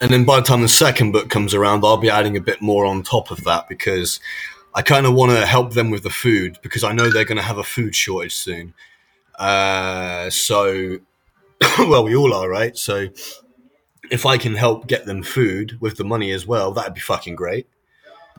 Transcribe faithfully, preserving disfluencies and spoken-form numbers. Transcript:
And then by the time the second book comes around, I'll be adding a bit more on top of that, because I kind of want to help them with the food, because I know they're going to have a food shortage soon. Uh, so, well, we all are, right? So if I can help get them food with the money as well, that'd be fucking great.